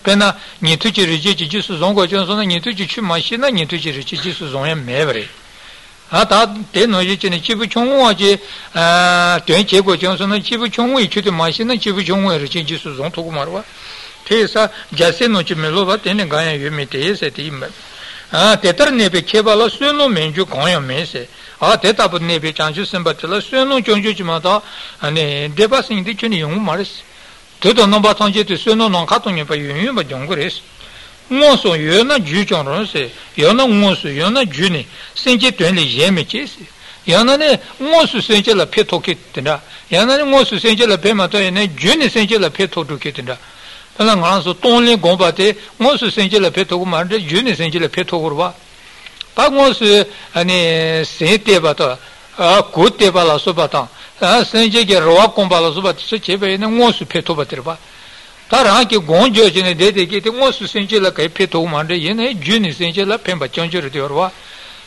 pena nituchi richichi jisu zongo jonsona nituchi chi machina nituchi richichi jisu zonye mebre ata te nojichi ni chibu chungwa ji tuen chego jonsona chibu chungwa ichuti machina chibu chungwa richichi jisu zon toku marwa te sa jase nochi meloba tene gaya yume te ese te imba tetar nebe keba la sueno menju gaya me se te tabu nebe chanchu sembati la sueno jonju jimata deba singdi chuni yungu marisi todo non batonje tu sono non katonye pa yunyu ba jongures monso yona jujonronse yona monso yona juni senje twenle yemeches yona ne monso senje la petoketinda yona ne monso senje la pemato ne juni senje la petoketinda pala nganso tonle gombate monso senje la petokumande juni senje la petokurwa pa monso ane sete bata a kote bala sobata senje che roa combala sobat se chebe ne ngosu peto baterba tara che gonjo jene dede che te ngosu senje la kai peto mande yene juni senje la pemba chonjor diorwa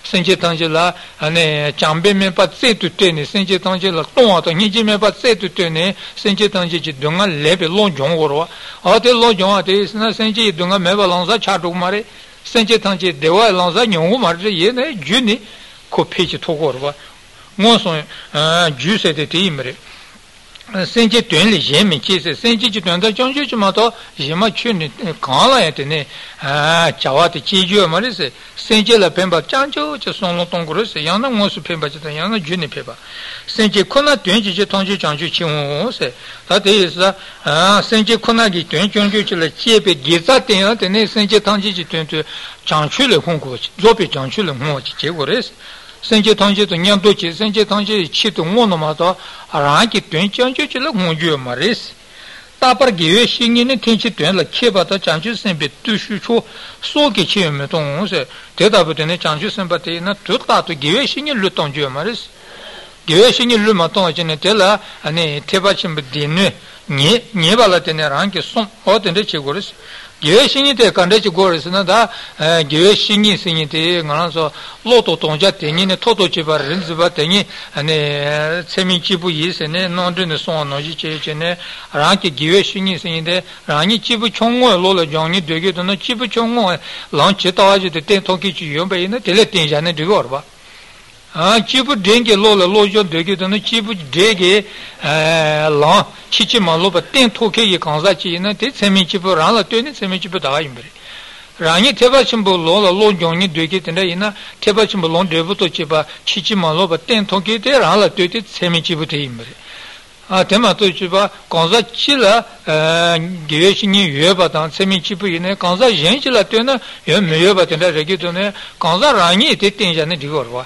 senje tanje la ane chambe me pat se tutene senje tanje la ton to nje me pat se tutene senje tanje ji donga lebe lonjong gorwa ate lonjong ate sna senje donga me balanza chatu mare senje tanje dewa lanza nyong mare yene juni ko peji to gorwa monson juice de timbre senje twenle yemi chese senje jitanda chonju chimato yema chune kanla etene chawati chiju marise senje la pemba chanjo chsonlo tongurus yana monsu pemba chita yana june peba senje kona twenje jitonju chanju chimu se tate isa senje kona gi twenchonju chila chebe geza tena tene senje tanji jitonju chanchu le konko zobe chanchu le mo chegores senje tangje to nyando che senje tangje chi to ngono ma to ran ki twenchang che le ngju ma res ta par ge shin ni tenchi twen la che ba to changju senbe tu shu cho so ge che me tong se de da bu de ne changju senbe te na tu ta to ge shin ni lu tong ju ma res ge shin ni lu ma tong je ne te la ani te ba chim de ne ne ba la te ne ran ki som o de ne che go res gyeshingi te kandechi goris na da gyeshingi singi te ngana so loto tongja tengi ne toto chiba rinziba tengi tsemi chibu yisi ne nandri ne songa noji cheche ne rangi gyeshingi singi te rangi chibu chongo lola jangi doge dono chibu chongo lang chitawaji te ten tonki chi yonbayi ne tele tenja ne doge orba chibu dengi lola loja doge dono chibu dege lang chichi maloba ten toke ye kanza chi na te semi chibu ranla teni semi chibu da imbre rangi teba chimbo lola lo jongni deke tenda ina teba chimbo lon debu to chiba chichi maloba ten toke te ranla teti semi chibu te imbre a tema to chiba kanza chi la geyeshi ni yeba dan semi chibu ina kanza yenchi la tena ye meyeba tenda rege tena kanza rangi te tenja ne digorwa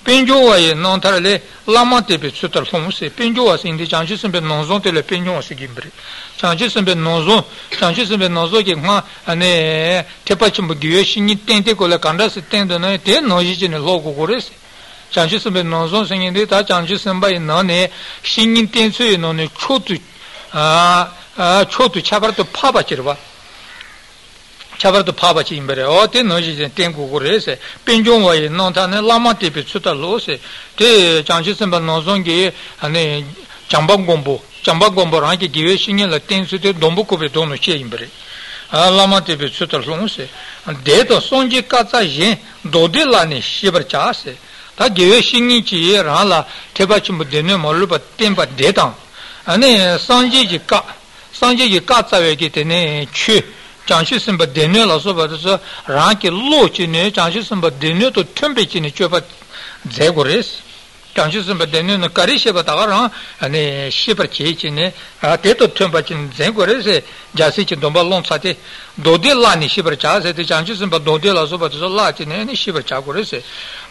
Penjoae non tarale lamante pe sutar fonse penjoa sin de change sembe non zon te le penjon se gimbre change sembe non zo ge ma ane te pachim bugye shin tente ko la kanda se tende na te no ji ne logo gores change sembe non zon sin de ta change sembe na ne shin ten su no ne chotu chabar to paba chirwa Chabardo Papa Chimbere, or the Noji Tengu Gurese, Pinjumway, Nontan, Lama Tipi, Suta Lose, Te Chanchisemba Nozongi, and Chambagombo Ranki, Givishing, Latin Sutu, Dombuko, Dono Chimbere. Lama Tipi Suta Lose, and Dedo Sonji Kataje, Dodilani, Shiver Chase, that Givishing Chi, Rala, Tebachim Denu, Moluba, Timba Dedan, and Sanji Ka, Sanji Kataway, Chu. Chances in but dinner also, but ranky loach in it, chances in but dinner to temperature in each other. Zegoris, chances in but dinner in the Carisha, but our and a shipper chich in a tato temperature in Zegoris, Jasich and Dombalon Sati, Dodelani shipper chas at the chances in but Dodel also, but so large in any shipper chagoris.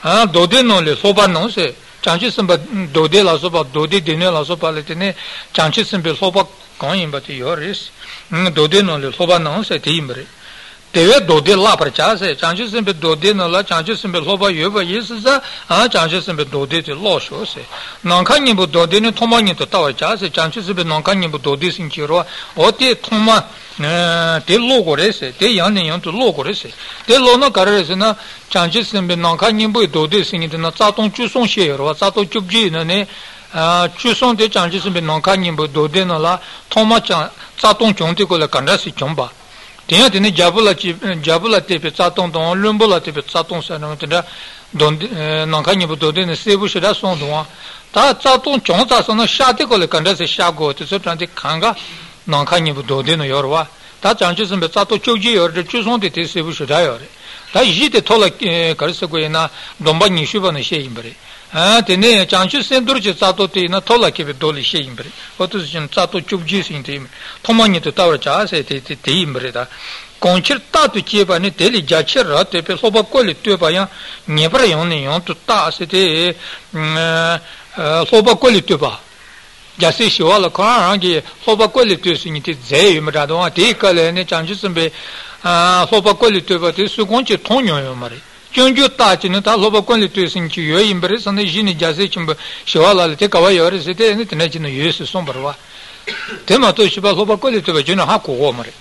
Dodenoli, Sobanose, chances in but Dodel also, but Dodi dinner also, palatine, chances in Bilsoba. Coin, but yours, Dodino, Lobano, said Timbre. They were Dodilla Prachase, changes in the Dodinola, changes in the Loba Yuba Yisa, and changes in the Dodit Losose. Noncanibu Dodino Tomani to Tower Chase, changes in the Noncanibu Dodis in Chiro, or the Toma de Logorese, the Yanion to Logorese. The Lono Caresina, changes in the Noncanibu Dodis in the Nazaton Chuson Share, or Sato Chubjin, Chuson de changes in Noncanibu Dodinola, Toma Saton Chontico, la Canassi Chomba. Tiene Jabula Tipi Saton, Lumbola Tipi Saton, Noncanibu Dodin, Sebu Shida Sondua. Ta Saton Chonta sono Shatico, la Canassi Shago, to Sotranti Kanga, Noncanibu Dodino Yorwa. Ta changes in Sato Chuji or the Chuson de Sebu Shidayori. Ta Jit Tola Carsaguena, Dombani Shuban Shambri. Tene Chanchus and Durge Sato Tina Tola Kib Dolly Shimbre, what is in Sato Chubjis in Tim, Tomani to Tower Chas at Timbreda, Concertato Chibani, Teli Jacera, Tepesoba Colli, Tubayan, Nebrayonion to Tas at Soba Colli Tuba. Jassish all a car, Soba Colli to sing it, Zay, Madonna, Tikal, and Chanchus and Be Soba Colli Tuba, Sugonci Tonio Marie. Junju Tachin, Taloba Conlitus in Chio, Impress and the Gini Jazzichimba, Shivala, take away your city and the national use of Somberwa. Temato Shiba Loba Colitu, Juno Haku Womari.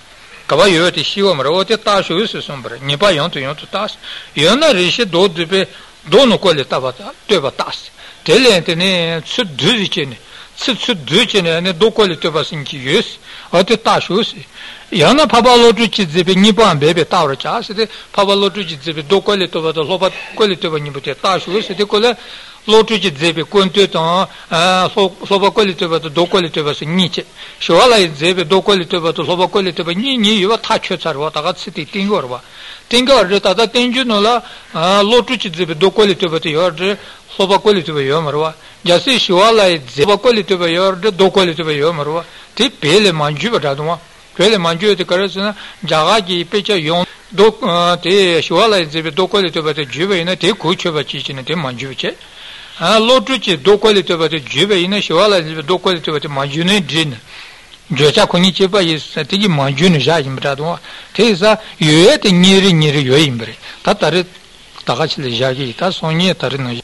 Cavallo to Shiomer, or the Tash uses Somber, Nipayon to Yontas, Yona Rishi do the Dono Colitavata, Tevatas, Telentene, Suduzicin, Suduzicin and the Docolitavas in Chius, or the Tash uses. Yana Pavaloduci Zibi Niban Baby Tower Chasity, Pavaloduci Zibi Docolitova, the Loba Colitova Nibutash, the Cola, Lotuci Zibi Quintuton, Slova Colitova, the Docolitova Niche. Shoala is Zibi Docolitova, the Slova Colitova Nini, you attach her Watagat City Tingorva. Tingor, the Tata Tingunola, Lotuci Zibi Docolitova, the order, Slova Colitova Yomerva. Jasi Shoala is Ziba Colitova, the Docolitova Yomerva. Tipele Manjuva. Manju the Karasana, Jagagi, Pecha Yon, Te Shuala is the Docolito about the Juve in a Te Kuchovachich in a Manjuce, Lotruci, Docolito about the Juve in a Shuala is the Docolito about the Manjuni Jin. Josa Kunichiba is a Tigi Manjuni Jajim Bradua, Tesa, Yuet Niri Niri Yoimbre, Tataret, Tagachli Jagi, Tasoni Tarino.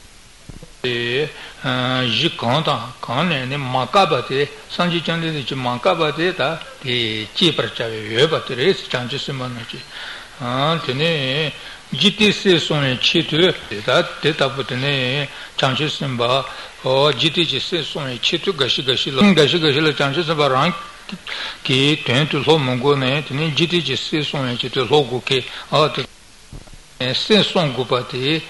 Ji Kanta, Kan and Macabate, Sanji Chandis Macabate, the cheaper Chavi, but the race changes in Manachi. Antene GTC Sony Chitu, that data butane, changes in Ba, or GTC Sony Chitu Gashigashila, Gashigashila changes of a rank key, ten to Lomongone, GTC Sony Chitu Loguke, out of Sensongupati,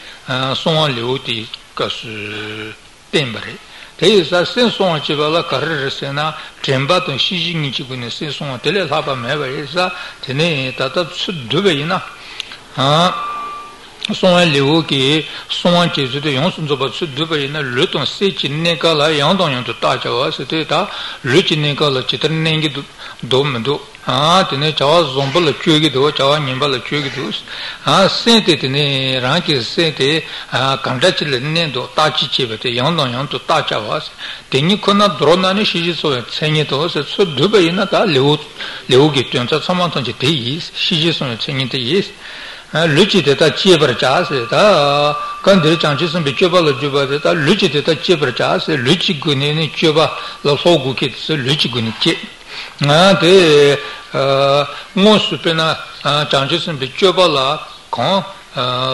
Son Leuti, Casu. They are sent on Chivala Carresena, Trembat and Shijin Chikun, sent on Telehaba Meverisa, Tene, Tata Suduvina. Son Leuki, Son Chis, the Yonsons about Suduvina, Luton Sitch, Nicola, Yandon to touch our Seteta, Luchin Nicola, Chitanangi Domdo, Tene Charles Zombola Chugido, Chawa Nimbala Chugidus, sent it in a ranky sete, congratulating to touch Chivate, Yandon to touch ours, Tenicona Drona Shijiso and Senatos, Sudubainata, Leugi Tunsa, someone to the Tees, Shijis on the Senatis. Lucitata cheaper chas, country chances and Bichuba Lajuba, Lucitata cheaper chas, Luchigunin, Chuba, La Sogukits, Luchigunichi, te mosu pena chancesin bicciola con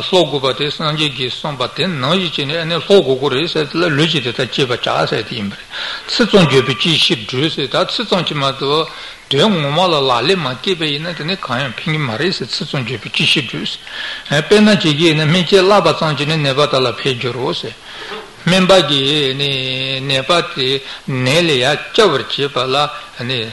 slogubates angegis sombaten nojicine ene slogugures et la logite ta ciba chase timbre tson jobici ship druse ta tson chimato de ngomala lale makibe ina tene kan pingi maris tson jobici ship druse pena jigi ne meke laba sanjine nebatala pejurose membagi ne nepati nelia chavrchipala ne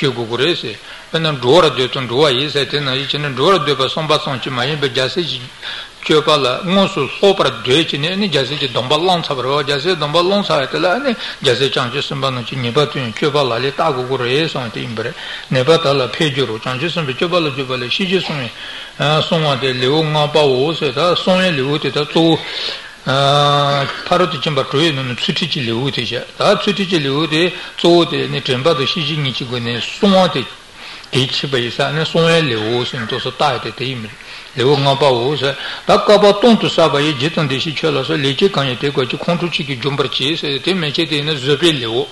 Kugurese, when a drawer de Tundua is at an agent drawer de Somba Sanchi Mayan, but Jassage Chopala, Monsu, Sopra, Dretchen, any Jassage, Dombalons, Jassage, Dombalons, Atalani, Jassage, Changeson Banchi, Nebatu, Chopala, Letago, Gures, on Timbre, Nebatala, Pejuro, Changeson, Bichola, Jubal, Shijisumi, Soma de Leon, Pao, Seta, Sonia, Lutita, two Paroticimba Cruin, Sutici Lutica, that Sutici Lute, so the Nitramba, the Shijinichigone, Somati, each base and so many leos into society. Leongapaos, that Cabaton to Sabai, Jeton de Sichola, Legic, and you take what you come to Chiki Jumperchis, a team made in a Zebelio.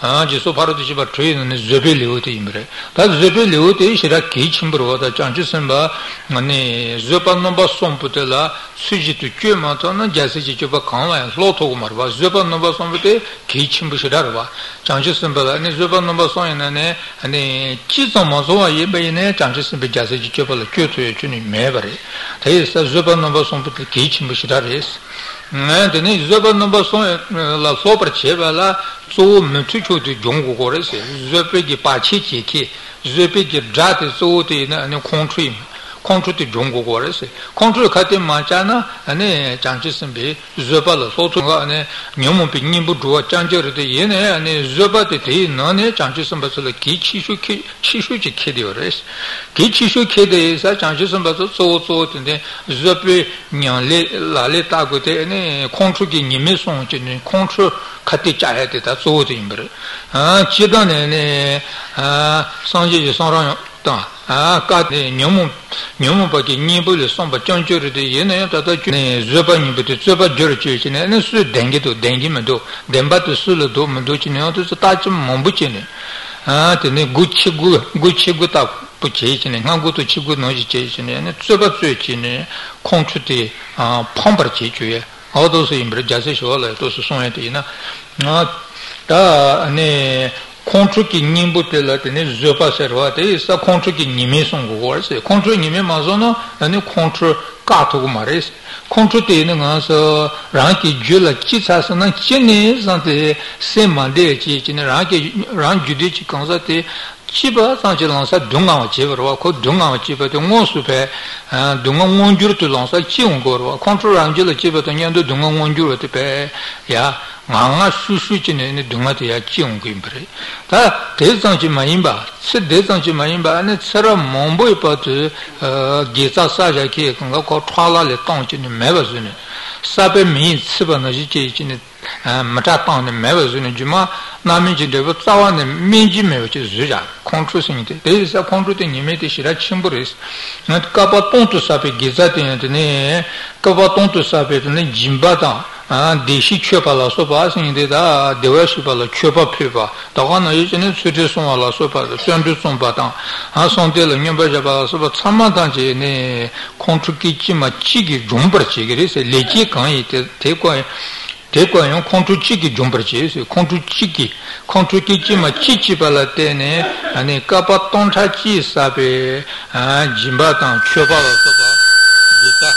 Just so Paroticimba Train and Zebelio Timbre. That Zebelio is a kitchenbro, the Chanchesamba, and Zopanumba Somputella. Sujitu Chumatona, Jassage Chubacana, Lotto Marva, Zuba Nova Sombate, Kitchen Bushidarva, Chanchison Balani, Zuba Nova Son and a Chisomazoa Yebene, Chanchison Bijasage Chubal, Kutu, Chuni, Mevery. There is a Zuba Nova Sompate, Kitchen Bushidaris. And the Zuba Nova Son, La Sopra Chevala, so Mutucho to Jungo Gores, Zupigi Pachichi, Zupigi Jati Soti in a country. Contro di Jungo Gorese, contro Katim Manchana, and a Chanchison B, Zubala, Sotunga, and a Numopi Nimbu, Chancher de Yene, and a Zubati, None, Chanchison Basel, Kichi, Shishuki Kidores, Kichishu Kide is a Chanchison Basel, so the Zupi, La Letagote, and a contro Nimison, contro Katichahati, that's all timbre. Chidan and Sanji Soran. Ah, got the Numopaki, Nibul, Somba, Chanchur, the Yen, Tatachine, Zubani, but it's Zuba Jurchurchin, and it's Dengito, Dengimado, Dembatu Sulu, Domaduchin, to touch Mombuchin. Ah, the good Chiguta Puchachin, and how good to Chigu Nojichin, and it's Zuba Suchin, Contrity, Pomperchichu, all those imbrejases, all those sonnetina. Contro che nimbote la tene zopa servate sta contro che nime son gorse contro nime mazono ne contro kato mares contro te ne ngaso ranki jula chitsasana chine sante semande chi chine ranki ran judici kanzate chiba sanje lansa dunga chibro ko dunga chibato ngosupe dunga ngonjurto lansa chiungorwa contro ranjula chibato nyando dunga ngonjurto pe ya Manga Sushin and Dumatia Chiung Gimpre. Ta Desanchi Maimba, Sid Desanchi Maimba, and it's Sarah Momboy Pat Gita Saja Kik and Kotala Letonch in the Mevazun. Sabe means Sibanaji in Matatan and Mevazun Juma, Namiji Devotawan and Mijime, which is Zuja, contrasting. There is a contrasting imitation at Chimburis, not Kapaton to Sapi Gizati and Ne, Kapaton to Sapi and Jimbatan. Deshi Chopa la sopa, sing the Devashipa la Chopa Piva, Tawano is in Sutisum la sopa, Sandusum Batan, Asondel, Nyambajaba, Samatanji, ne Contrukichima Chigi, Jumperchigris, Lechikan, Tequayon, Contruchigi, Jumperchis, Contruchigi, Contrukichima Chichipalatene, and a Capaton Tachi Sabe, Jimbatan, Chopa la sopa.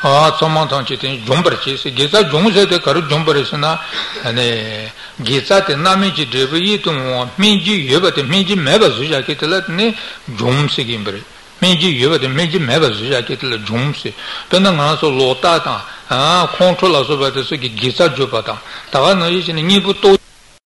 Somantanchi, Jumperchis, Giza Jumse, the Karu Jumperisana, and Giza, the Namiji, Devi, to Minji, Yuba, the Minji Mevazuja, Kitalatne, Jumse Gimbri, Minji, Yuba, the Minji Mevazuja, Kital Jumse, Penangaso Lotata, control us over the Giza Jupata, Tavana is in Nibuto.